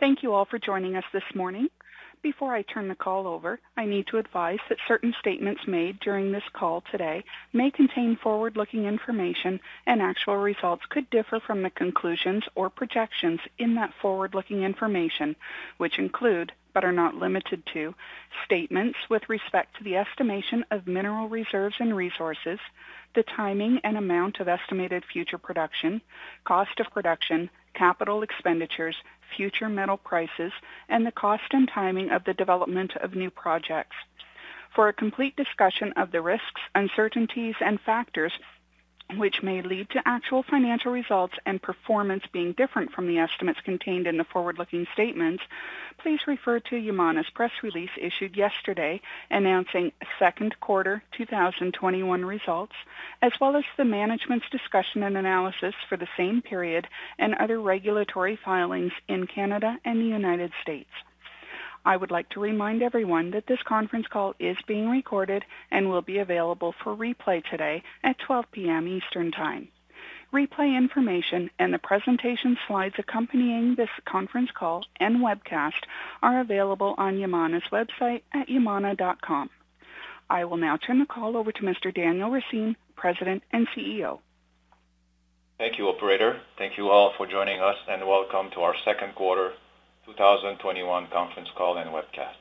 Thank you all for joining us this morning. Before I turn the call over, I need to advise that certain statements made during this call today may contain forward-looking information, and actual results could differ from the conclusions or projections in that forward-looking information, which include, but are not limited to, statements with respect to the estimation of mineral reserves and resources, the timing and amount of estimated future production, cost of production, capital expenditures, future metal prices, and the cost and timing of the development of new projects. For a complete discussion of the risks, uncertainties, and factors which may lead to actual financial results and performance being different from the estimates contained in the forward-looking statements, please refer to Yamana's press release issued yesterday announcing second quarter 2021 results, as well as the management's discussion and analysis for the same period and other regulatory filings in Canada and the United States. I would like to remind everyone that this conference call is being recorded and will be available for replay today at 12 p.m. Eastern Time. Replay information and the presentation slides accompanying this conference call and webcast are available on Yamana's website at yamana.com. I will now turn the call over to Mr. Daniel Racine, President and CEO. Thank you, Operator. Thank you all for joining us, and welcome to our second quarter 2021 conference call and webcast.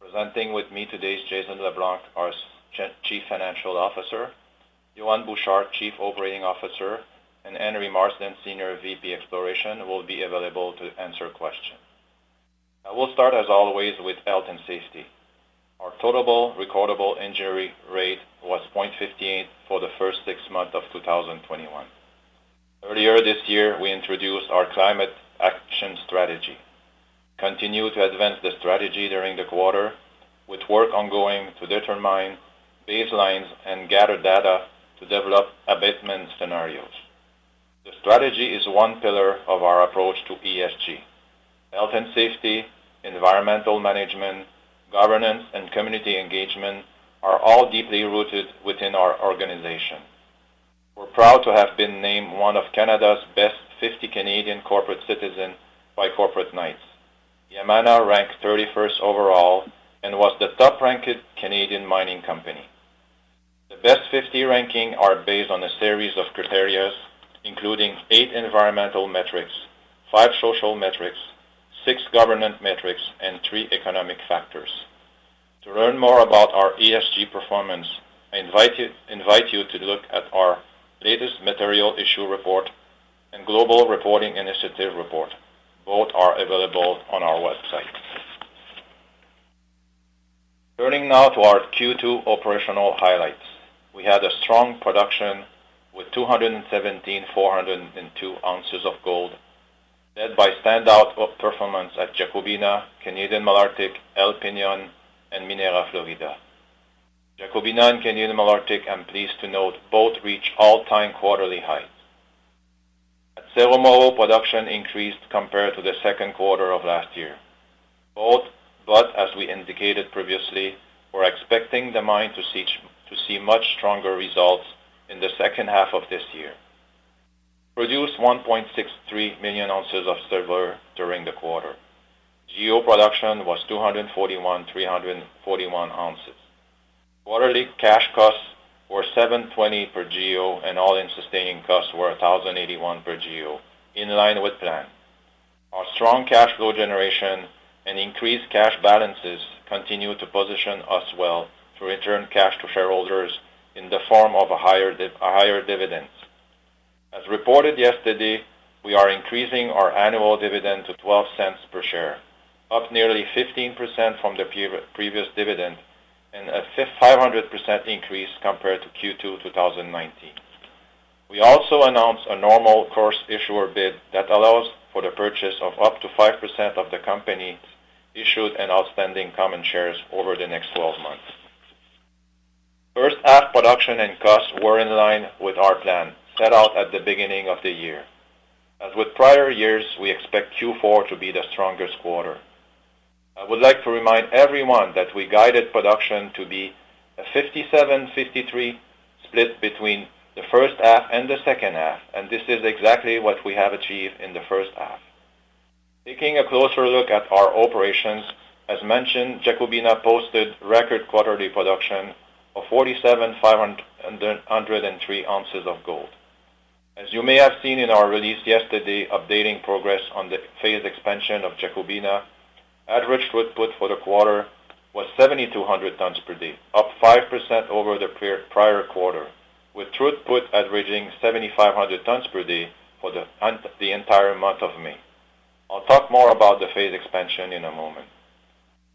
Presenting with me today is Jason LeBlanc, our Chief Financial Officer, Johan Bouchard, Chief Operating Officer, and Henry Marsden, Senior VP Exploration, will be available to answer questions. I will start, as always, with health and safety. Our total recordable injury rate was 0.58 for the first 6 months of 2021. Earlier this year, we introduced our climate action strategy. Continue to advance the strategy during the quarter, with work ongoing to determine baselines and gather data to develop abatement scenarios. The strategy is one pillar of our approach to ESG, health and safety, environmental management, governance, and community engagement are all deeply rooted within our organization. We're proud to have been named one of Canada's best 50 Canadian corporate citizens by Corporate Knights. Yamana ranked 31st overall and was the top-ranked Canadian mining company. The best 50 rankings are based on a series of criteria, including 8 environmental metrics, 5 social metrics, 6 governance metrics, and 3 economic factors. To learn more about our ESG performance, I invite you to look at our latest material issue report and global reporting initiative report. Both are available on our website. Turning now to our Q2 operational highlights. We had a strong production with 217,402 ounces of gold, led by standout performance at Jacobina, Canadian Malartic, El Peñón, and Minera Florida. Jacobina and Canadian Malartic, I'm pleased to note, both reached all-time quarterly highs. Cerro Moro production increased compared to the second quarter of last year. But as we indicated previously, we're expecting the mine to see much stronger results in the second half of this year. Produced 1.63 million ounces of silver during the quarter. GEO production was 341 ounces. Quarterly cash costs were $7.20 per GEO, and all-in sustaining costs were $1,081 per GEO, in line with plan. Our strong cash flow generation and increased cash balances continue to position us well to return cash to shareholders in the form of a higher dividend. As reported yesterday, we are increasing our annual dividend to $0.12 per share, up nearly 15% from the previous dividend, and a 500% increase compared to Q2 2019. We also announced a normal course issuer bid that allows for the purchase of up to 5% of the company's issued and outstanding common shares over the next 12 months. First half production and costs were in line with our plan, set out at the beginning of the year. As with prior years, we expect Q4 to be the strongest quarter. I would like to remind everyone that we guided production to be a 57-53 split between the first half and the second half, and this is exactly what we have achieved in the first half. Taking a closer look at our operations, as mentioned, Jacobina posted record quarterly production of 47,503 ounces of gold. As you may have seen in our release yesterday, updating progress on the phase expansion of Jacobina, average throughput for the quarter was 7,200 tons per day, up 5% over the prior quarter, with throughput averaging 7,500 tons per day for the entire month of May. I'll talk more about the phase expansion in a moment.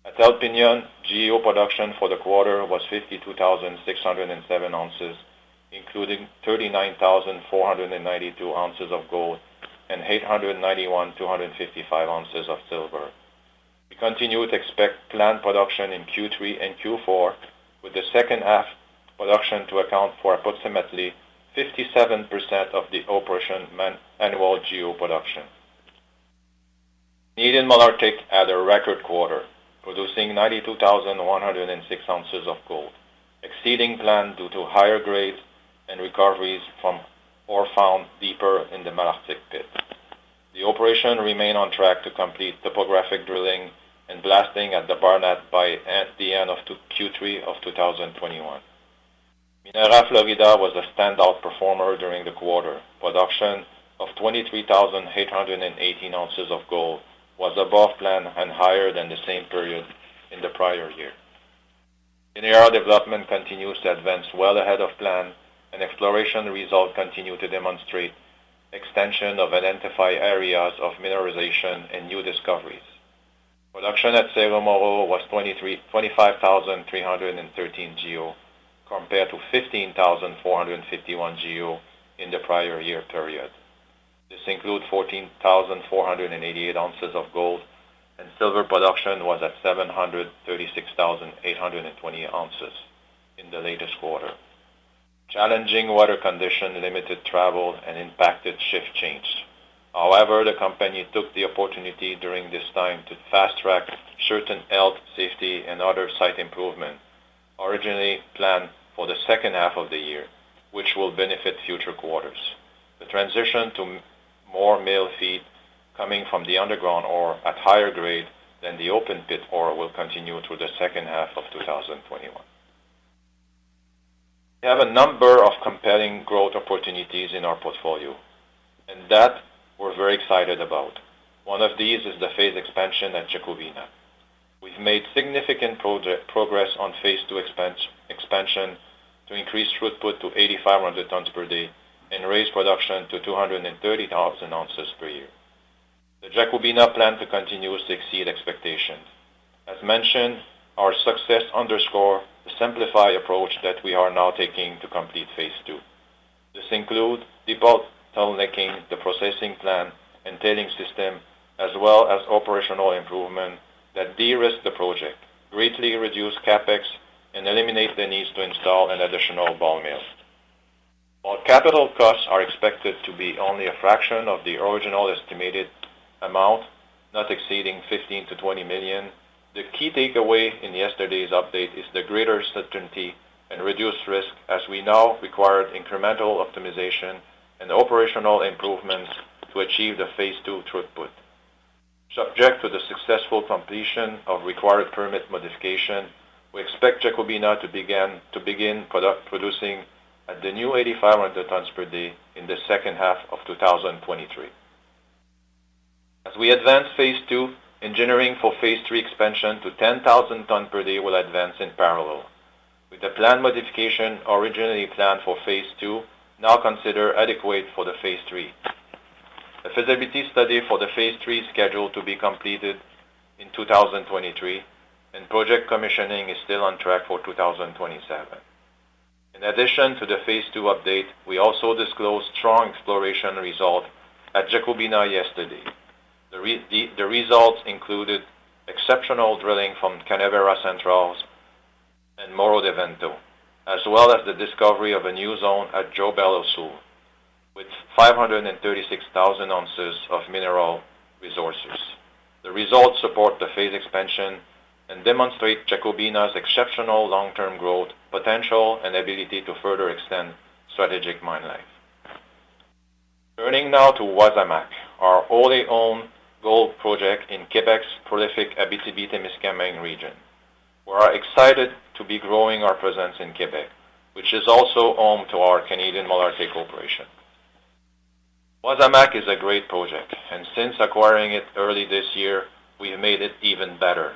At El Peñón, GEO production for the quarter was 52,607 ounces, including 39,492 ounces of gold and 891,255 ounces of silver. We continue to expect planned production in Q3 and Q4, with the second half production to account for approximately 57% of the operation annual GEO production. Canadian Malartic had a record quarter, producing 92,106 ounces of gold, exceeding plan due to higher grades and recoveries from ore found deeper in the Malartic pit. The operation remained on track to complete topographic drilling and blasting at the Barnat by the end of Q3 of 2021. Minera Florida was a standout performer during the quarter. Production of 23,818 ounces of gold was above plan and higher than the same period in the prior year. Minera development continues to advance well ahead of plan, and exploration results continue to demonstrate extension of identified areas of mineralization and new discoveries. Production at Cerro Moro was 25,313 GEO, compared to 15,451 GEO in the prior year period. This includes 14,488 ounces of gold, and silver production was at 736,820 ounces in the latest quarter. Challenging weather conditions limited travel and impacted shift change. However, the company took the opportunity during this time to fast-track certain health, safety, and other site improvements originally planned for the second half of the year, which will benefit future quarters. The transition to more mill feed coming from the underground ore at higher grade than the open pit ore will continue through the second half of 2021. We have a number of compelling growth opportunities in our portfolio, and that we're very excited about. One of these is the phase expansion at Jacobina. We've made significant progress on phase 2 expansion to increase throughput to 8,500 tons per day and raise production to 230,000 ounces per year. The Jacobina plan to continue to exceed expectations. As mentioned, our success underscores the simplify approach that we are now taking to complete phase 2. This includes debottlenecking the processing plant and tailing system, as well as operational improvement that de-risk the project, greatly reduce capex, and eliminate the need to install an additional ball mill. While capital costs are expected to be only a fraction of the original estimated amount, not exceeding 15 to 20 million, the key takeaway in yesterday's update is the greater certainty and reduced risk as we now required incremental optimization and operational improvements to achieve the phase 2 throughput. Subject to the successful completion of required permit modification, we expect Jacobina to begin producing at the new 8,500 tons per day in the second half of 2023. As we advance phase 2, engineering for phase 3 expansion to 10,000 tons per day will advance in parallel, with the plan modification originally planned for phase 2 now considered adequate for the phase 3. The feasibility study for the phase 3 is scheduled to be completed in 2023, and project commissioning is still on track for 2027. In addition to the Phase 2 update, we also disclosed strong exploration results at Jacobina yesterday, The results included exceptional drilling from Canevera Central and Morro de Vento, as well as the discovery of a new zone at João Belo Sul, with 536,000 ounces of mineral resources. The results support the phase expansion and demonstrate Jacobina's exceptional long-term growth potential and ability to further extend strategic mine life. Turning now to Wasamac, our wholly owned gold project in Quebec's prolific Abitibi-Témiscamingue region. We are excited to be growing our presence in Quebec, which is also home to our Canadian Malartic operation. Wasamac is a great project, and since acquiring it early this year, we've made it even better.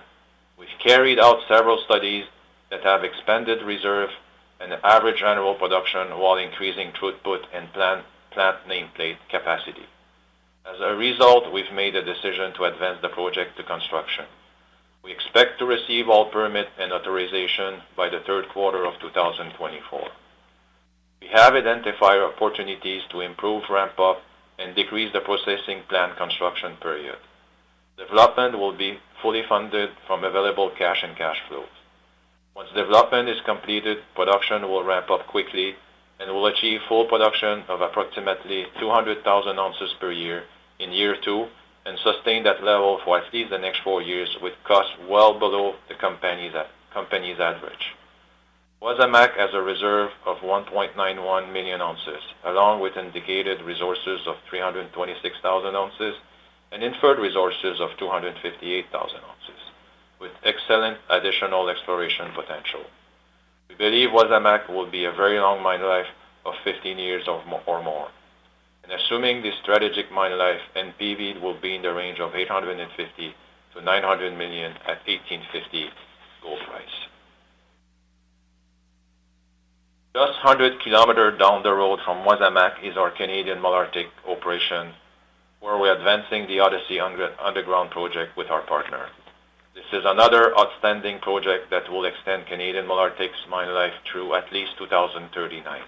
We've carried out several studies that have expanded reserve and average annual production while increasing throughput and plant nameplate capacity. As a result, we've made a decision to advance the project to construction. We expect to receive all permits and authorization by the third quarter of 2024. We have identified opportunities to improve ramp-up and decrease the processing plant construction period. Development will be fully funded from available cash and cash flows. Once development is completed, production will ramp up quickly and will achieve full production of approximately 200,000 ounces per year in year two and sustain that level for at least the next 4 years with costs well below the company's average. Wasamac has a reserve of 1.91 million ounces, along with indicated resources of 326,000 ounces and inferred resources of 258,000 ounces, with excellent additional exploration potential. We believe Wasamac will be a very long mine life of 15 years or more. And assuming this strategic mine life, NPV will be in the range of 850 to 900 million at 1850 gold price. Just 100 kilometers down the road from Wasamac is our Canadian Malartic operation, where we're advancing the Odyssey underground project with our partner. This is another outstanding project that will extend Canadian Malartic's mine life through at least 2039.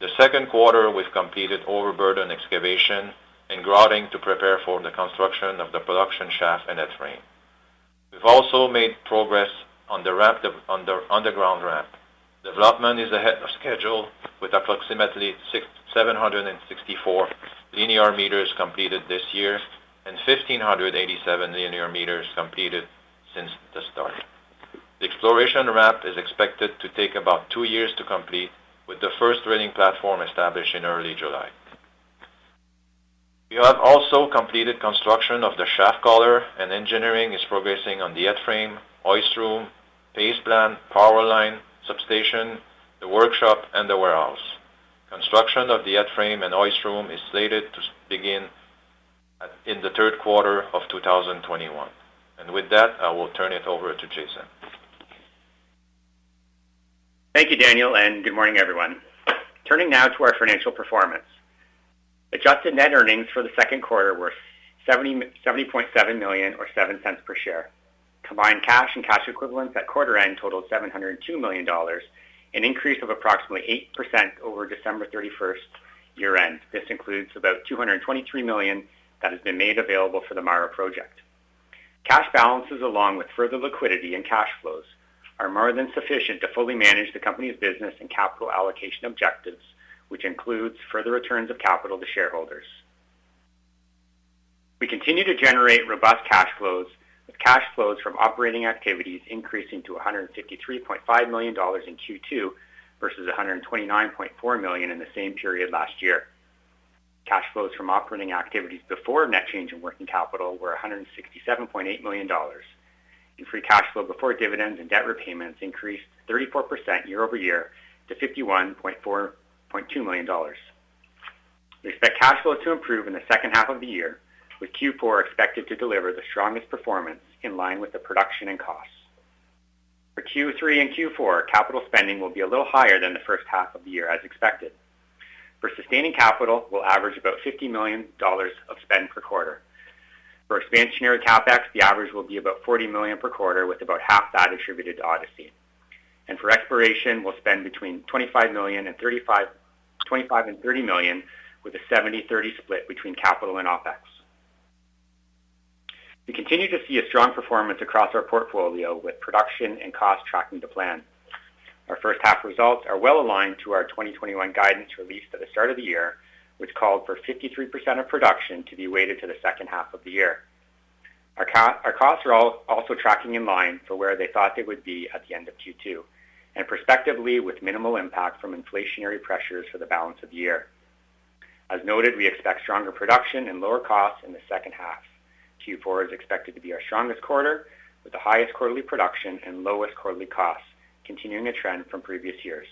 The second quarter, we've completed overburden excavation and grouting to prepare for the construction of the production shaft and its rain. We've also made progress on the underground ramp. Development is ahead of schedule with approximately 764 linear meters completed this year and 1,587 linear meters completed since the start. The exploration ramp is expected to take about 2 years to complete, with the first drilling platform established in early July. We have also completed construction of the shaft collar, and engineering is progressing on the headframe, hoist room, paste plant, power line, substation, the workshop, and the warehouse. Construction of the headframe and hoist room is slated to begin in the third quarter of 2021. And with that, I will turn it over to Jason. Thank you, Daniel, and good morning, everyone. Turning now to our financial performance. Adjusted net earnings for the second quarter were $70.7 million or 7 cents per share. Combined cash and cash equivalents at quarter end totaled $702 million, an increase of approximately 8% over December 31st year end. This includes about $223 million that has been made available for the MARA project. Cash balances, along with further liquidity and cash flows, are more than sufficient to fully manage the company's business and capital allocation objectives, which includes further returns of capital to shareholders. We continue to generate robust cash flows, with cash flows from operating activities increasing to $153.5 million in Q2 versus $129.4 million in the same period last year. Cash flows from operating activities before net change in working capital were $167.8 million, and free cash flow before dividends and debt repayments increased 34% year over year to $51.2 million. We expect cash flows to improve in the second half of the year, with Q4 expected to deliver the strongest performance in line with the production and costs. For Q3 and Q4, capital spending will be a little higher than the first half of the year as expected. For sustaining capital, we'll average about $50 million of spend per quarter. For expansionary CapEx, the average will be about $40 million per quarter, with about half that attributed to Odyssey. And for exploration, we'll spend between $25 and $30 million, with a 70-30 split between capital and OPEX. We continue to see a strong performance across our portfolio, with production and cost tracking to plan. Our first half results are well aligned to our 2021 guidance released at the start of the year, which called for 53% of production to be weighted to the second half of the year. Our costs are also tracking in line for where they thought they would be at the end of Q2, and prospectively with minimal impact from inflationary pressures for the balance of the year. As noted, we expect stronger production and lower costs in the second half. Q4 is expected to be our strongest quarter, with the highest quarterly production and lowest quarterly costs, continuing a trend from previous years.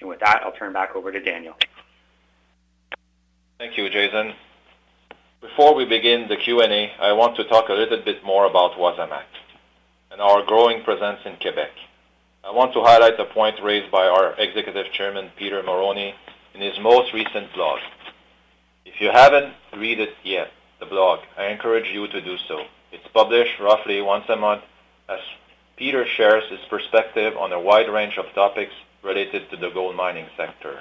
And with that, I'll turn back over to Daniel. Thank you, Jason. Before we begin the Q&A, I want to talk a little bit more about Wasamac and our growing presence in Quebec. I want to highlight a point raised by our Executive Chairman, Peter Moroni, in his most recent blog. If you haven't read it yet, the blog, I encourage you to do so. It's published roughly once a month as Peter shares his perspective on a wide range of topics related to the gold mining sector.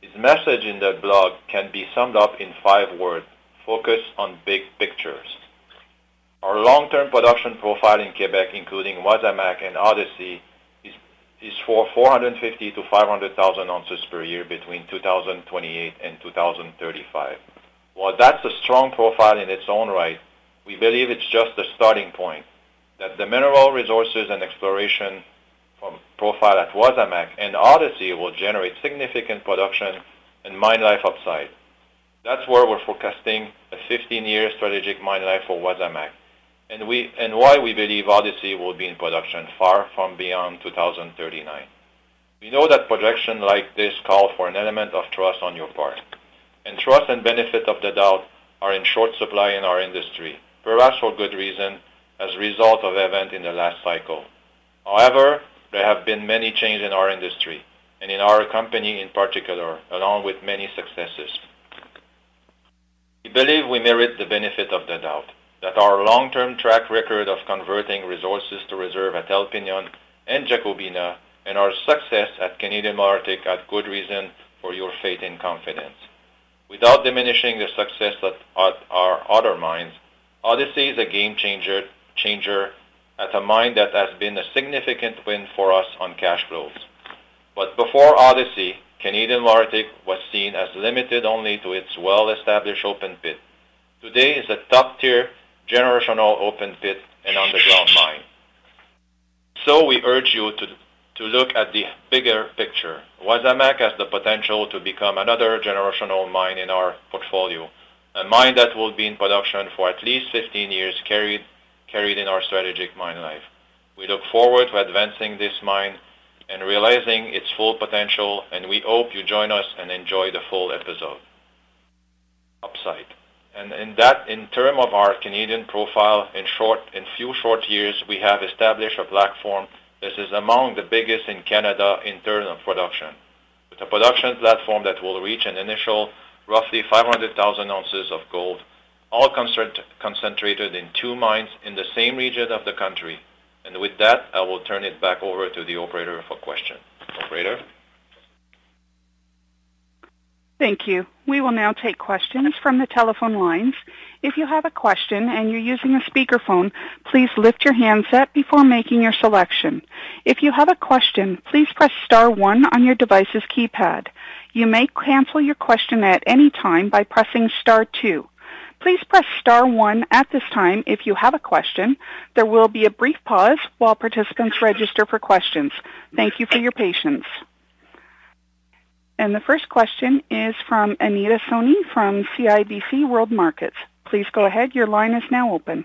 His message in that blog can be summed up in 5 words: focus on big pictures. Our long-term production profile in Quebec, including Wasamac and Odyssey, is for 450 to 500,000 ounces per year between 2028 and 2035. While that's a strong profile in its own right, we believe it's just the starting point, that the mineral resources and exploration from profile at Wasamac and Odyssey will generate significant production and mine life upside. That's where we're forecasting a 15-year strategic mine life for Wasamac, and why we believe Odyssey will be in production far from beyond 2039. We know that projections like this call for an element of trust on your part, and trust and benefit of the doubt are in short supply in our industry, perhaps for good reason, as a result of events in the last cycle. However, there have been many changes in our industry, and in our company in particular, along with many successes. We believe we merit the benefit of the doubt, that our long-term track record of converting resources to reserve at El Peñón and Jacobina, and our success at Canadian Malartic are good reason for your faith and confidence. Without diminishing the success at our other mines, Odyssey is a game changer at a mine that has been a significant win for us on cash flows. But before Odyssey, Canadian Malartic was seen as limited only to its well-established open pit. Today is a top-tier generational open pit and underground mine. So we urge you to look at the bigger picture. Wasamac has the potential to become another generational mine in our portfolio, a mine that will be in production for at least 15 years carried in our strategic mine life. We look forward to advancing this mine and realizing its full potential, and we hope you join us and enjoy the full episode. Upside. And in terms of our Canadian profile, in few short years, we have established a platform that is among the biggest in Canada in terms of production, with a production platform that will reach an initial roughly 500,000 ounces of gold, all concentrated in 2 mines in the same region of the country. And with that, I will turn it back over to the operator for questions. Operator? Thank you. We will now take questions from the telephone lines. If you have a question and you're using a speakerphone, please lift your handset before making your selection. If you have a question, please press star 1 on your device's keypad. You may cancel your question at any time by pressing star 2. Please press star 1 at this time if you have a question. There will be a brief pause while participants register for questions. Thank you for your patience. And the first question is from Anita Soni from CIBC World Markets. Please go ahead. Your line is now open.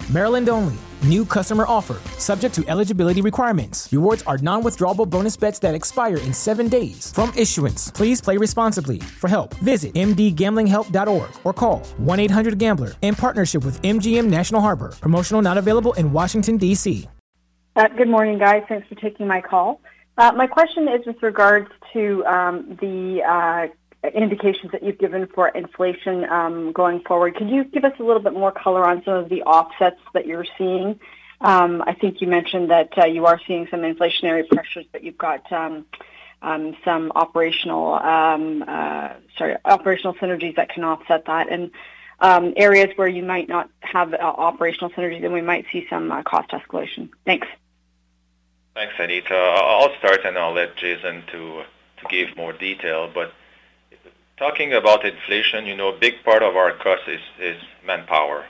Maryland only. New customer offer, subject to eligibility requirements. Rewards are non-withdrawable bonus bets that expire in 7 days. From issuance, please play responsibly. For help, visit mdgamblinghelp.org or call 1-800-GAMBLER in partnership with MGM National Harbor. Promotional not available in Washington, D.C. Good morning, guys. Thanks for taking my call. My question is with regards to the indications that you've given for inflation going forward. Could you give us a little bit more color on some of the offsets that you're seeing? I think you mentioned that you are seeing some inflationary pressures, but you've got some operational synergies that can offset that, and areas where you might not have operational synergies and we might see some cost escalation. Thanks. Thanks, Anita. I'll start and I'll let Jason to give more detail, but talking about inflation, you know, a big part of our cost is manpower.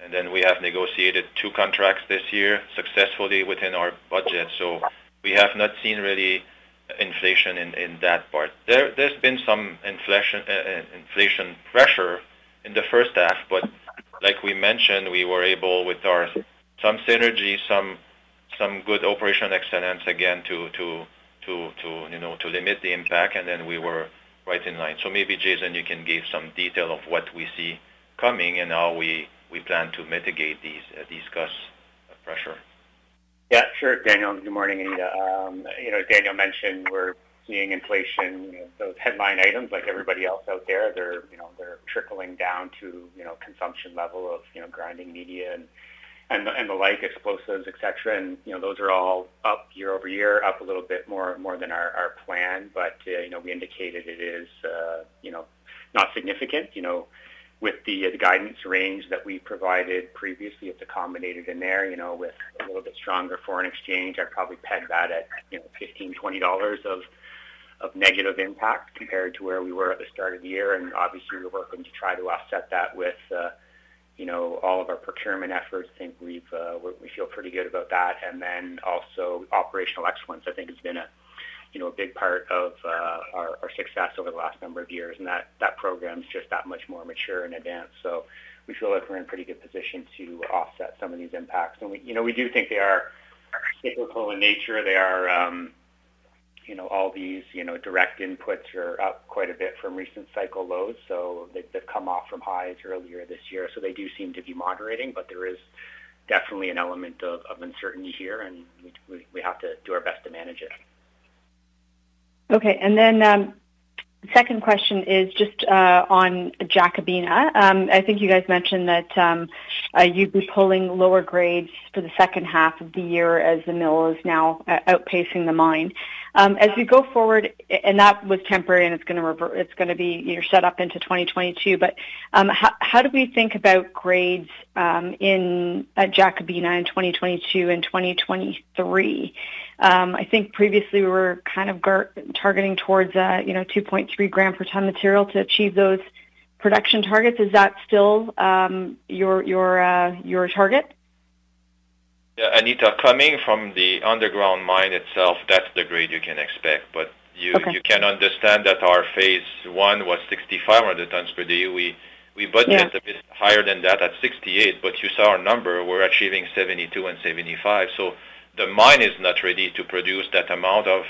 And then we have negotiated 2 contracts this year successfully within our budget. So we have not seen really inflation in that part. There's been some inflation pressure in the first half, but like we mentioned, we were able with our some synergy, some good operation excellence again to limit the impact, and then we were right in line. So maybe, Jason, you can give some detail of what we see coming and how we plan to mitigate these cost pressure. Yeah, sure, Daniel. Good morning, Anita. Daniel mentioned we're seeing inflation. Those headline items, like everybody else out there, they're trickling down to consumption level of grinding media and the like, explosives, et cetera. And, those are all up year over year, up a little bit more than our plan. But, we indicated it is, not significant, with the guidance range that we provided previously. It's accommodated in there, with a little bit stronger foreign exchange. I probably pegged that at, $15, $20 of negative impact compared to where we were at the start of the year. And obviously we're working to try to offset that with, all of our procurement efforts. I think we feel pretty good about that, and then also operational excellence. I think has been a big part of our success over the last number of years, and that program's just that much more mature and advanced. So we feel like we're in a pretty good position to offset some of these impacts, and we do think they are cyclical in nature. They are all these direct inputs are up quite a bit from recent cycle lows, so they've come off from highs earlier this year, so they do seem to be moderating, but there is definitely an element of uncertainty here, and we have to do our best to manage it. Okay, and then second question is just on Jacobina. I think you guys mentioned that you'd be pulling lower grades for the second half of the year as the mill is now outpacing the mine. As we go forward, and that was temporary, and it's going to revert. It's going to be set up into 2022. But how do we think about grades in Jacobina in 2022 and 2023? I think previously we were kind of targeting towards 2.3 gram per ton material to achieve those production targets. Is that still your target? Yeah, Anita, coming from the underground mine itself, that's the grade you can expect. But you can understand that our phase one was 6,500 tons per day. We budgeted a bit higher than that at 68, but you saw our number. We're achieving 72 and 75. So the mine is not ready to produce that amount of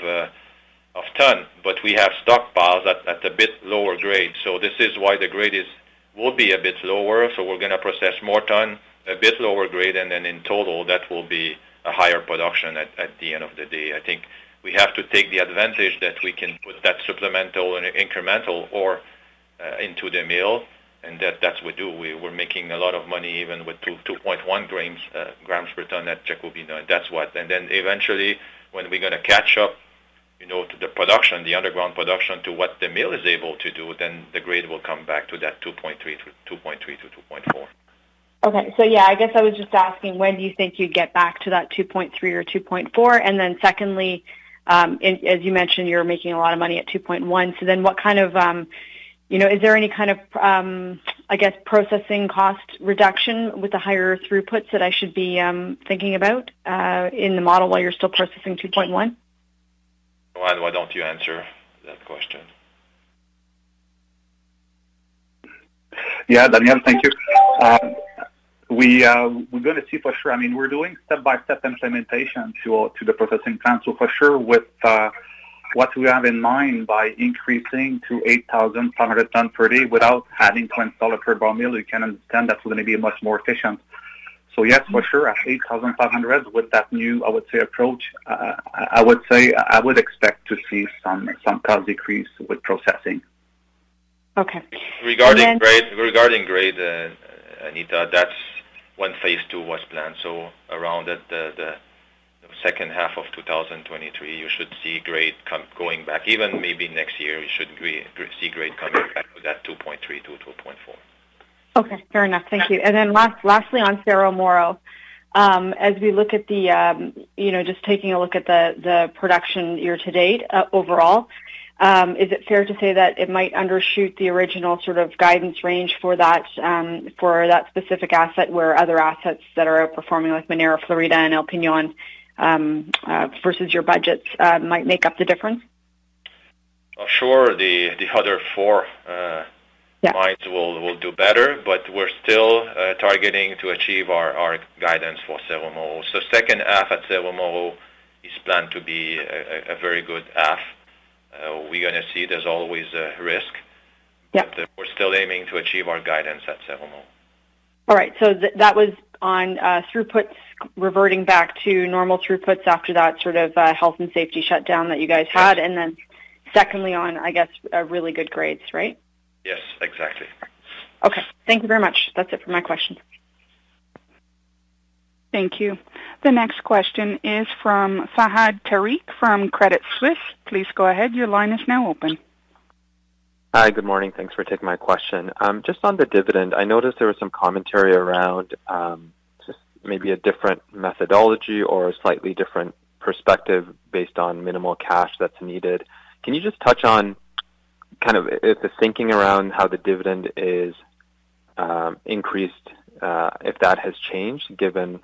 ton, but we have stockpiles at a bit lower grade. So this is why the grade will be a bit lower. So we're going to process more ton, a bit lower grade, and then in total that will be a higher production at the end of the day. I think we have to take the advantage that we can put that supplemental and incremental ore into the mill, and that's what we do. We're making a lot of money even with 2.1 grams per ton at Jacobina. That's what. And then eventually when we're going to catch up, to the production, the underground production, to what the mill is able to do, then the grade will come back to that 2.3 to 2.4. Okay, so I guess I was just asking, when do you think you'd get back to that 2.3 or 2.4? And then secondly, as you mentioned, you're making a lot of money at 2.1. So then what kind of, is there any kind of, processing cost reduction with the higher throughputs that I should be thinking about in the model while you're still processing 2.1? Why don't you answer that question? Yeah, Daniel, thank you. We're going to see for sure. I mean, we're doing step-by-step implementation to the processing plant. So for sure, with what we have in mind by increasing to 8,500 tons per day without having to install a turbo mill, you can understand that's going to be much more efficient. So yes, for sure, at 8,500 with that new, I would say, approach, I would say I would expect to see some cost decrease with processing. Okay. Regarding grade, Anita, that's when phase two was planned. So around the second half of 2023, you should see grade going back. Even maybe next year, you should see grade coming back to that 2.3 to 2.4. Okay, fair enough. Thank you. And then lastly on Cerro Moro, as we look at the, just taking a look at the production year-to-date overall, is it fair to say that it might undershoot the original sort of guidance range for that specific asset, where other assets that are outperforming, like Minera Florida and El Peñón, versus your budgets, might make up the difference? Well, sure, the other four mines will do better, but we're still targeting to achieve our guidance for Cerro Moro. So second half at Cerro Moro is planned to be a very good half. We're going to see there's always a risk. Yep. But we're still aiming to achieve our guidance at Cerro Moro. All right. So that was on throughputs, reverting back to normal throughputs after that sort of health and safety shutdown that you guys had. Yes. And then secondly on, I guess, really good grades, right? Yes, exactly. Okay. Thank you very much. That's it for my question. Thank you. The next question is from Fahad Tariq from Credit Suisse. Please go ahead. Your line is now open. Hi, good morning. Thanks for taking my question. Just on the dividend, I noticed there was some commentary around just maybe a different methodology or a slightly different perspective based on minimal cash that's needed. Can you just touch on kind of the thinking around how the dividend is increased, if that has changed, given,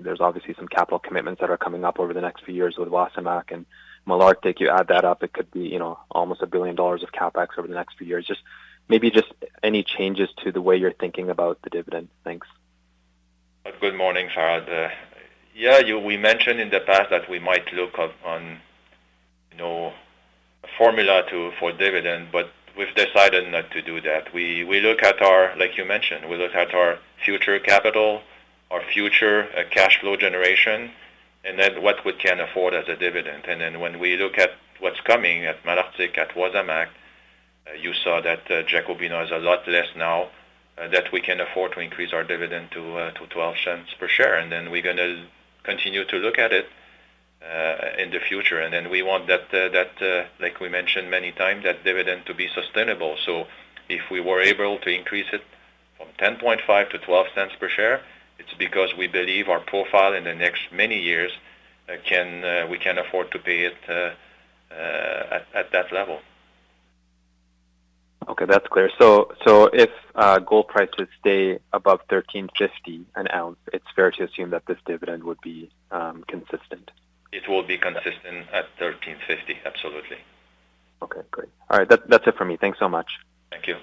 there's obviously some capital commitments that are coming up over the next few years with Wasamac and Malartic. You add that up, it could be, almost $1 billion of CapEx over the next few years. Just any changes to the way you're thinking about the dividend. Thanks. Good morning, Farad. We mentioned in the past that we might look on, a formula for dividend, but we've decided not to do that. We look at our future capital, our future cash flow generation, and then what we can afford as a dividend. And then when we look at what's coming at Malartic, at Wasamac, you saw that Jacobina is a lot less now that we can afford to increase our dividend to 12 cents per share. And then we're going to continue to look at it in the future, and then we want that like we mentioned many times, that dividend to be sustainable. So if we were able to increase it from 10.5 to 12 cents per share, it's because we believe our profile in the next many years we can afford to pay it at that level. Okay, that's clear. So if gold prices stay above $1,350 an ounce, it's fair to assume that this dividend would be consistent. It will be consistent at $1,350, absolutely. Okay, great. All right, that's it for me. Thanks so much. Thank you.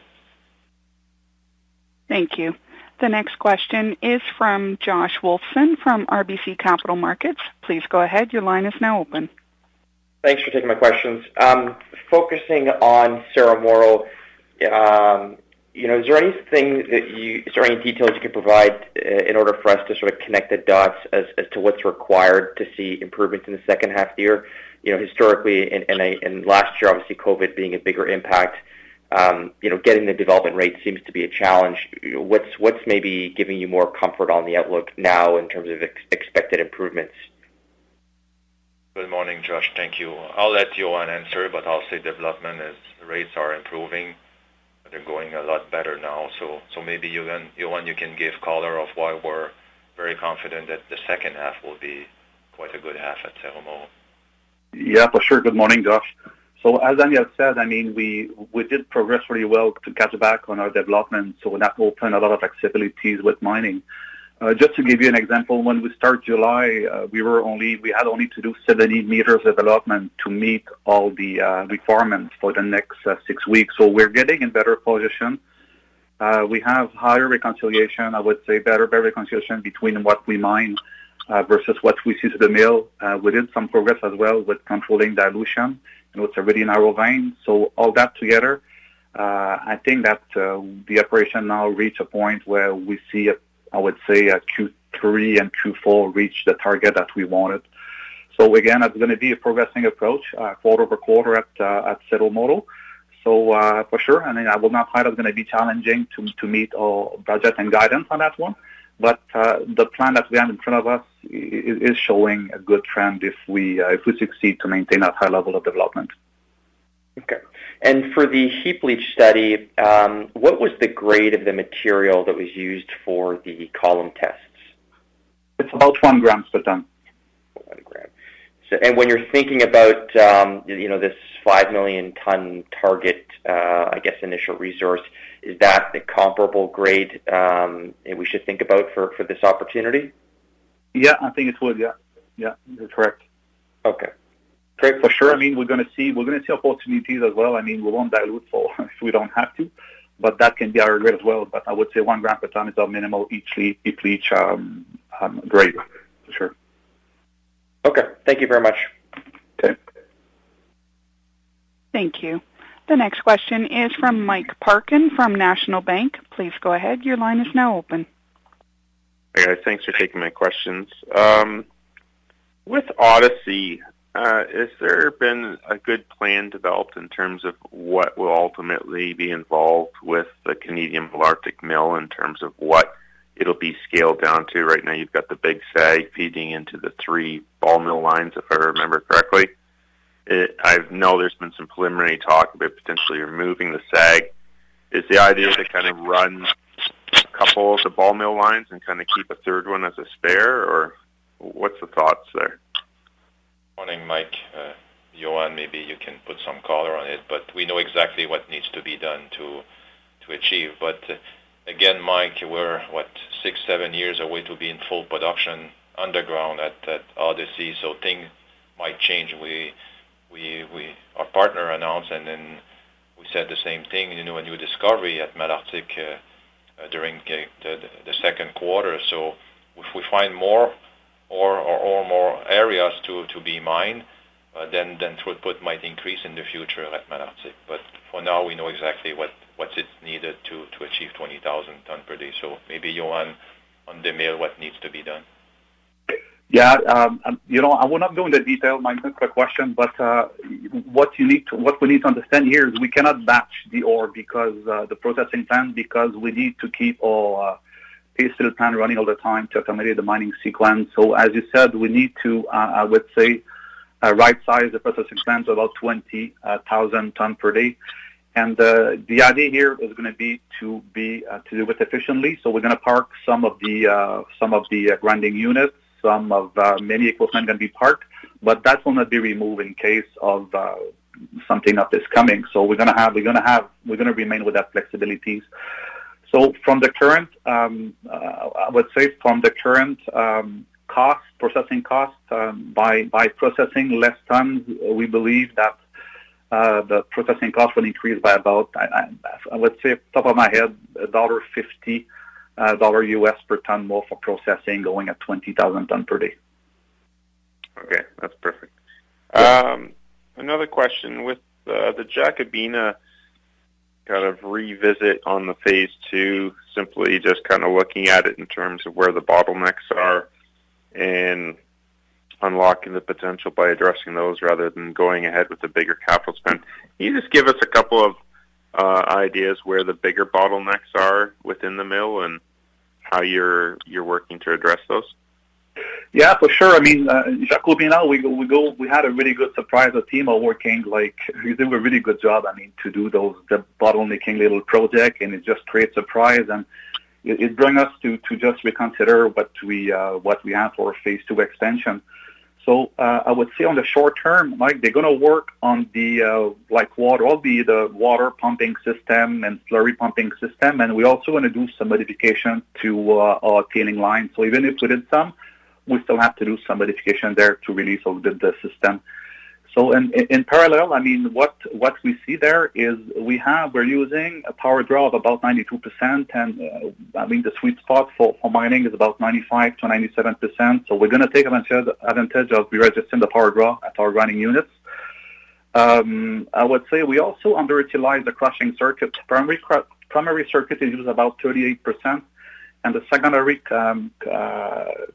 Thank you. The next question is from Josh Wolfson from RBC Capital Markets. Please go ahead. Your line is now open. Thanks for taking my questions. Focusing on Cerro Moro, is there any details you could provide in order for us to sort of connect the dots as to what's required to see improvements in the second half of the year? Historically, and last year, obviously, COVID being a bigger impact, getting the development rate seems to be a challenge. What's maybe giving you more comfort on the outlook now in terms of expected improvements? Good morning, Josh. Thank you. I'll let Johan answer, but I'll say development rates are improving. They're going a lot better now, so maybe Johan, you can give color of why we're very confident that the second half will be quite a good half at Cerro Moro. Yeah, for sure. Good morning, Josh. So as Daniel said, we did progress really well to catch back on our development, so that opened a lot of flexibilities with mining. Just to give you an example, when we start July, we had only to do 70 meters of development to meet all the requirements for the next 6 weeks. So we're getting in better position We have higher reconciliation, I would say better reconciliation between what we mine versus what we see to the mill. We did some progress as well with controlling dilution, and it's a really narrow vein. So all that together, I think that the operation now reached a point where we see, I would say, a Q3 and Q4 reach the target that we wanted. So again, it's going to be a progressing approach, quarter over quarter at Cerro Moro. So for sure, I mean, I will not hide, it's going to be challenging to meet our budget and guidance on that one. But the plan that we have in front of us is showing a good trend if we succeed to maintain that high level of development. Okay. And for the heap leach study, what was the grade of the material that was used for the column tests? It's about 1 gram per ton. 1 gram. So, and when you're thinking about this 5 million ton target, I guess initial resource, is that the comparable grade we should think about for this opportunity? Yeah, I think it would. Yeah, you're correct. Okay. Great. For sure. I mean, we're going to see opportunities as well. I mean, we won't dilute if we don't have to, but that can be our grade as well. But I would say 1 gram per ton is our minimal each leach grade for sure. Okay. Thank you very much. Okay. Thank you. The next question is from Mike Parkin from National Bank. Please go ahead. Your line is now open. Hey guys, thanks for taking my questions. With Odyssey, has there been a good plan developed in terms of what will ultimately be involved with the Canadian Malartic mill in terms of what it'll be scaled down to? Right now you've got the big SAG feeding into the 3 ball mill lines, if I remember correctly. I know there's been some preliminary talk about potentially removing the SAG. Is the idea to kind of run a couple of the ball mill lines and kind of keep a third one as a spare, or what's the thoughts there? Morning, Mike. Johan, maybe you can put some color on it, but we know exactly what needs to be done to achieve. But again, Mike, we're, 6-7 years away to be in full production underground at Odyssey, so things might change. We our partner announced, and then we said the same thing, a new discovery at Malartic during the second quarter. So if we find more or more areas to be mined, then throughput might increase in the future at Malartic. But for now, we know exactly what's it needed to achieve 20,000 ton per day. So maybe, Johan, on the mill, what needs to be done? Yeah, I will not go into detail, Mike, for the question, but what we need to understand here is we cannot batch the ore because the processing plant, because we need to keep our paste fill plant running all the time to accommodate the mining sequence. So as you said, we need to, I would say, right-size the processing plant to about 20,000 tons per day. And the idea here is going to be to do it efficiently. So we're going to park some of the grinding units, some of many equipment going to be parked, but that will not be removed in case of something that is coming. So we're going to remain with that flexibilities. So from the current, I would say from the current processing cost, by processing less tons, we believe that the processing cost will increase by about, I would say, top of my head, $1.50 US per ton more for processing, going at 20,000 ton per day. Okay, that's perfect. Yeah. Another question with the Jacobina kind of revisit on the phase 2, simply just kind of looking at it in terms of where the bottlenecks are and unlocking the potential by addressing those rather than going ahead with the bigger capital spend. Can you just give us a couple of ideas where the bigger bottlenecks are within the mill and how you're working to address those? Yeah, for sure. I mean, Jacobina, we had a really good surprise. The team are working, they do a really good job, I mean, to do the bottlenecking little project, and it just creates surprise, and it brings us to just reconsider what we have for phase 2 extension. So I would say on the short term, Mike, they're going to work on the the water pumping system and slurry pumping system, and we also want to do some modification to our tailing line. So even if we did some, we still have to do some modification there to release the system. So in parallel, I mean, what we see there is we're using a power draw of about 92%, and I mean the sweet spot for mining is about 95 to 97%. So we're going to take advantage of re-registering the power draw at our grinding units. I would say we also underutilize the crushing circuit. Primary circuit is used about 38%, and the secondary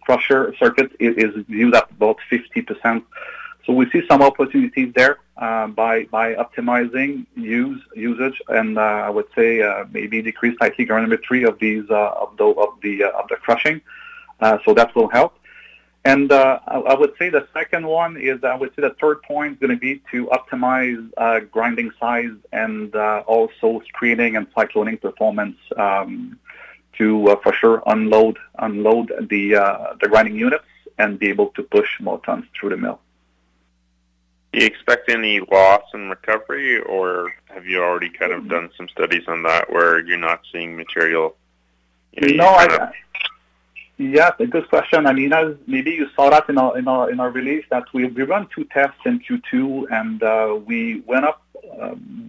crusher circuit is used at about 50%. So we see some opportunities there by optimizing usage, and I would say maybe decrease slightly granularity of these of the crushing. So that will help. And I would say the second one is the third point is going to be to optimize grinding size and also screening and cycloning performance to for sure unload the grinding units and be able to push more tons through the mill. Do you expect any loss in recovery, or have you already kind of done some studies on that where you're not seeing material? Yeah, a good question. I mean, maybe you saw that in our release that we run two tests in Q2, and we went up.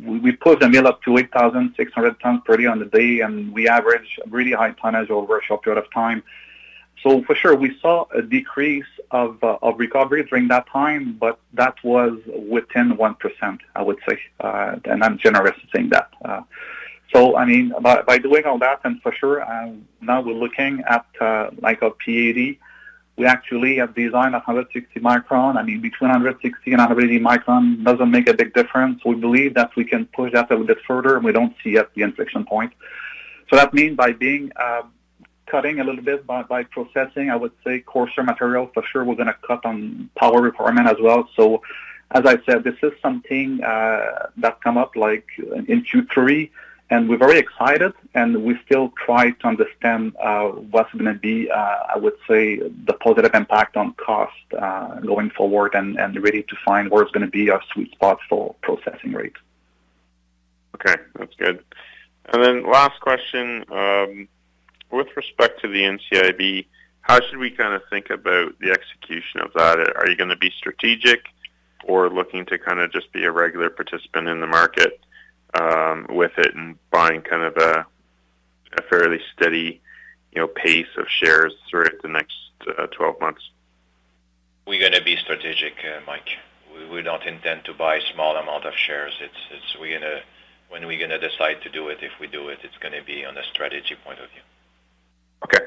We pushed the mill up to 8,600 tons per day on the day, and we averaged really high tonnage over a short period of time. So for sure, we saw a decrease of recovery during that time, but that was within 1%, I would say, and I'm generous in saying that. So I mean, by doing all that, and for sure, now we're looking at like a P80. We actually have designed 160 micron. I mean, between 160 and 180 micron doesn't make a big difference. We believe that we can push that a little bit further, and we don't see yet the inflection point. So that means by being cutting a little bit by processing, I would say coarser material, for sure we're going to cut on power requirement as well. So as I said, this is something that come up like in Q3, and we're very excited, and we still try to understand what's going to be, I would say, the positive impact on cost going forward, and ready to find where it's going to be our sweet spot for processing rate. Okay, that's good. And then last question, with respect to the NCIB, how should we kind of think about the execution of that? Are you going to be strategic or looking to kind of just be a regular participant in the market with it and buying kind of a fairly steady, pace of shares throughout the next 12 months? We're going to be strategic, Mike. We don't intend to buy a small amount of shares. When we're going to decide to do it, if we do it, it's going to be on a strategy point of view. Okay.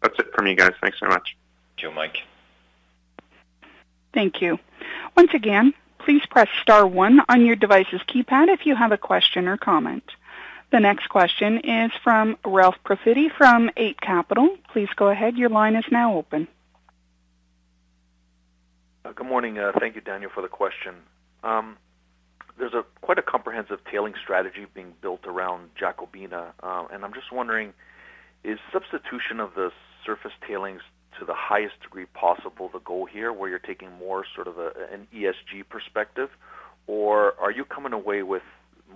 That's it from you guys. Thanks so much. Thank you, Mike. Thank you. Once again, please press star 1 on your device's keypad if you have a question or comment. The next question is from Ralph Profitti from 8 Capital. Please go ahead. Your line is now open. Good morning. Thank you, Daniel, for the question. There's quite a comprehensive tailing strategy being built around Jacobina, and I'm just wondering, is substitution of the surface tailings to the highest degree possible the goal here, where you're taking more sort of an ESG perspective, or are you coming away with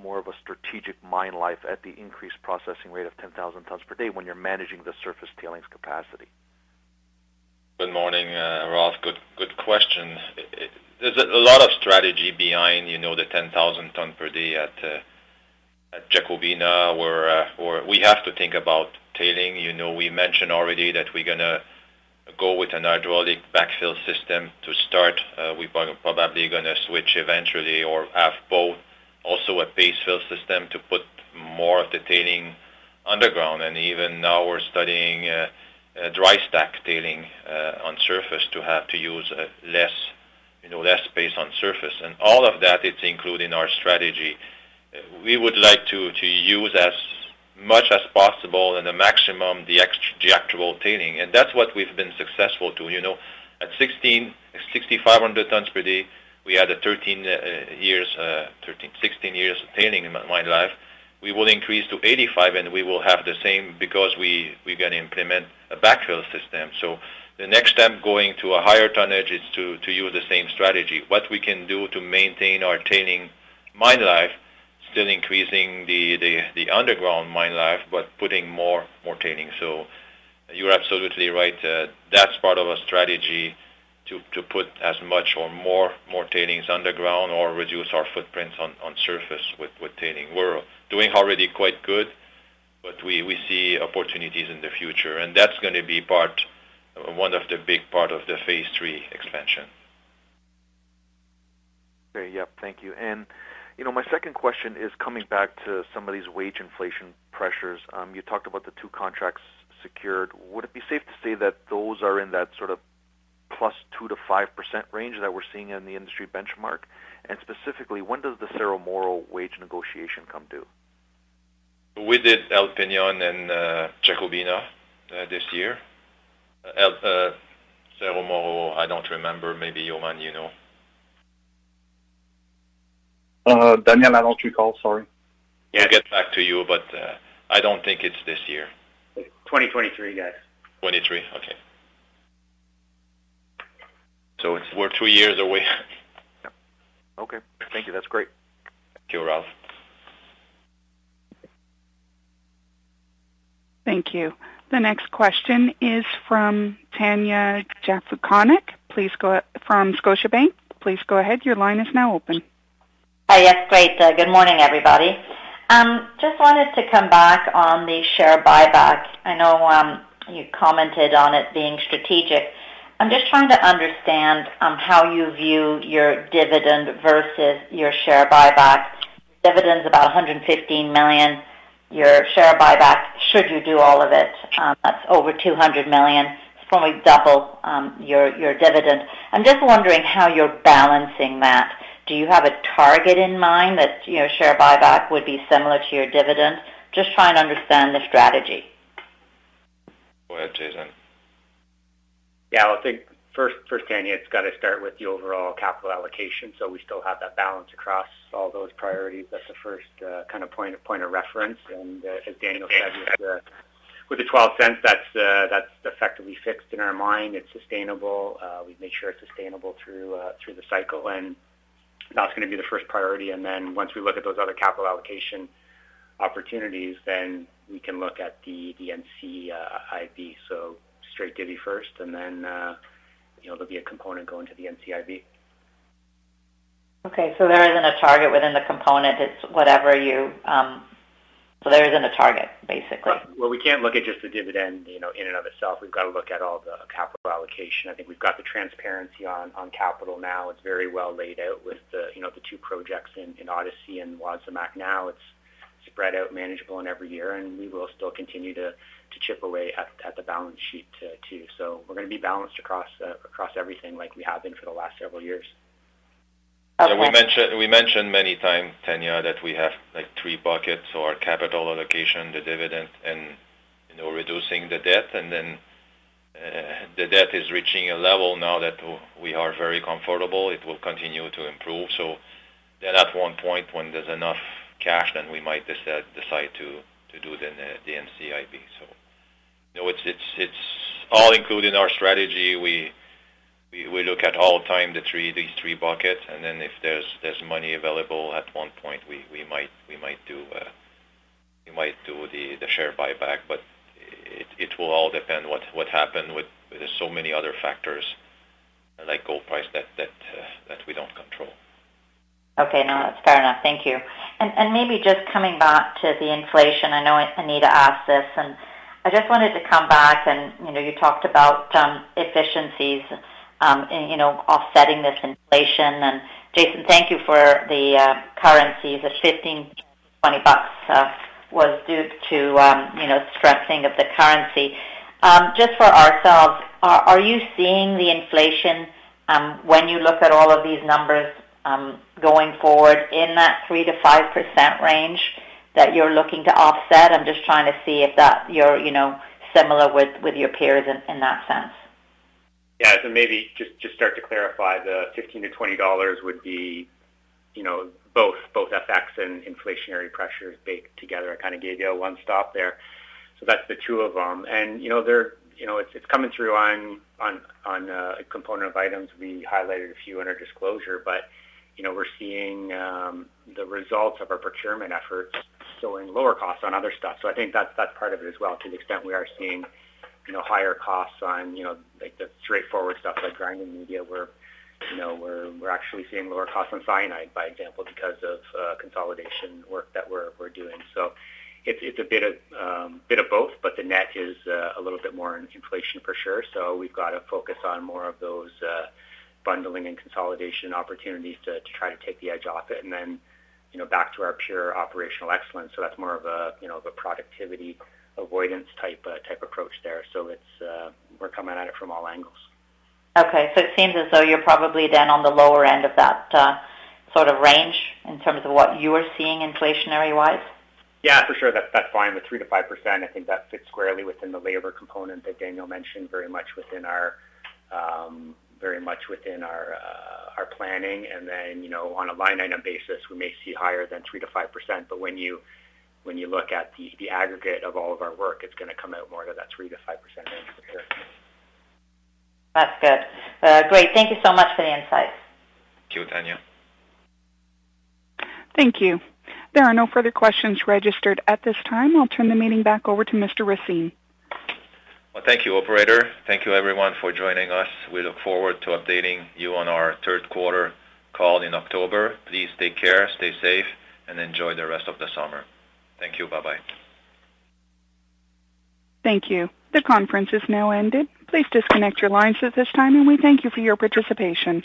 more of a strategic mine life at the increased processing rate of 10,000 tons per day when you're managing the surface tailings capacity? Good morning, Ralph. Good question. There's a lot of strategy behind, the 10,000 ton per day at Jacobina, where we have to think about tailing. We mentioned already that we're going to go with an hydraulic backfill system to start. We're probably going to switch eventually or have both. Also a paste fill system to put more of the tailing underground. And even now we're studying dry stack tailing on surface to have to use less space on surface. And all of that, it's included in our strategy. We would like to use as much as possible and the maximum the actual tailing, and that's what we've been successful to. At 6,500 tons per day, we had a 16 years of tailing in my life. We will increase to 85, and we will have the same because we're going to implement a backfill system. So the next step going to a higher tonnage is to use the same strategy. What we can do to maintain our tailing mine life, still increasing the underground mine life, but putting more tailing. So you're absolutely right. That's part of a strategy to put as much or more tailings underground or reduce our footprints on surface with tailing. We're doing already quite good, but we see opportunities in the future, and that's going to be one of the big part of the Phase 3 expansion. Okay, yep, thank you. And, my second question is coming back to some of these wage inflation pressures. You talked about the 2 contracts secured. Would it be safe to say that those are in that sort of plus 2 to 5% range that we're seeing in the industry benchmark? And specifically, when does the Cerro Moro wage negotiation come due? We did El Peñón and Jacobina this year. Cerro Moro, I don't remember. Maybe Johan, you know. Daniel, I don't recall, sorry. Yeah, I'll get back to you, but I don't think it's this year. 2023, guys. 23, okay. So we're 3 years away. Okay, thank you. That's great. Thank you, Ralph. Thank you. The next question is from Tanya Jaffuconic, from Scotiabank. Please go ahead. Your line is now open. Yes, great. Good morning, everybody. Just wanted to come back on the share buyback. I know you commented on it being strategic. I'm just trying to understand how you view your dividend versus your share buyback. Dividend's about $115 million. Your share buyback, should you do all of it, that's over $200 million. It's probably double your dividend. I'm just wondering how you're balancing that. Do you have a target in mind that your share buyback would be similar to your dividend? Just trying to understand the strategy. Go ahead, Jason. Yeah, I think first, Tanya, it's got to start with the overall capital allocation. So we still have that balance across all those priorities. That's the first kind of point of reference. And as Daniel said, with the 12 cents, that's effectively fixed in our mind. It's sustainable. We've made sure it's sustainable through the cycle, and that's going to be the first priority. And then once we look at those other capital allocation opportunities, then we can look at the NCIB. So straight divvy first, and then there'll be a component going to the NCIB. Okay, so there isn't a target within the component. It's whatever you. So there isn't a target, basically. Well, we can't look at just the dividend, in and of itself. We've got to look at all the capital allocation. I think we've got the transparency on capital now. It's very well laid out with the the 2 projects in Odyssey and Wasamac. Now it's spread out, manageable, and every year, and we will still continue to chip away at the balance sheet too. So we're going to be balanced across everything, like we have been for the last several years. Okay. Yeah, we mentioned many times, Tanya, that we have like 3 buckets: so our capital allocation, the dividend, and reducing the debt. And then the debt is reaching a level now that we are very comfortable. It will continue to improve. So then, at one point when there's enough cash, then we might decide to do the NCIB. So it's all included in our strategy. We look at all time these three buckets, and then if there's money available at one point, we might do the share buyback, but it will all depend what happened with so many other factors like gold price that we don't control. Okay, no, that's fair enough. Thank you. And maybe just coming back to the inflation, I know Anita asked this, and I just wanted to come back and you talked about efficiencies. Offsetting this inflation. And Jason, thank you for the currencies. The $15, $20 was due to strengthening of the currency. Just for ourselves, are you seeing the inflation when you look at all of these numbers going forward in that 3 to 5% range that you're looking to offset? I'm just trying to see if that you're similar with your peers in that sense. Yeah, so maybe just start to clarify, the $15 to $20 would be, both FX and inflationary pressures baked together. I kind of gave you a one stop there, so that's the 2 of them. And they're it's coming through on a component of items. We highlighted a few in our disclosure, but we're seeing the results of our procurement efforts showing lower costs on other stuff. So I think that's part of it as well. To the extent we are seeing you know, higher costs on, you know, like the straightforward stuff like grinding media, where, you know, we're actually seeing lower costs on cyanide, by example, because of consolidation work that we're doing. So it's a bit of both, but the net is a little bit more in inflation for sure. So we've got to focus on more of those bundling and consolidation opportunities to try to take the edge off it, and then, you know, back to our pure operational excellence. So that's more of a, you know, of a productivity avoidance type approach there. So it's we're coming at it from all angles. Okay, so it seems as though you're probably then on the lower end of that sort of range in terms of what you are seeing inflationary-wise? Yeah, for sure. That's fine with 3 to 5%. I think that fits squarely within the labor component that Daniel mentioned, very much within our planning. And then, you know, on a line item basis, we may see higher than 3 to 5%. But when you look at the aggregate of all of our work, it's going to come out more to that 3 to 5% range for sure. That's good. Great. Thank you so much for the insights. Thank you, Tanya. Thank you. There are no further questions registered at this time. I'll turn the meeting back over to Mr. Racine. Well, thank you, operator. Thank you, everyone, for joining us. We look forward to updating you on our third quarter call in October. Please take care, stay safe, and enjoy the rest of the summer. Thank you. Bye-bye. Thank you. The conference is now ended. Please disconnect your lines at this time, and we thank you for your participation.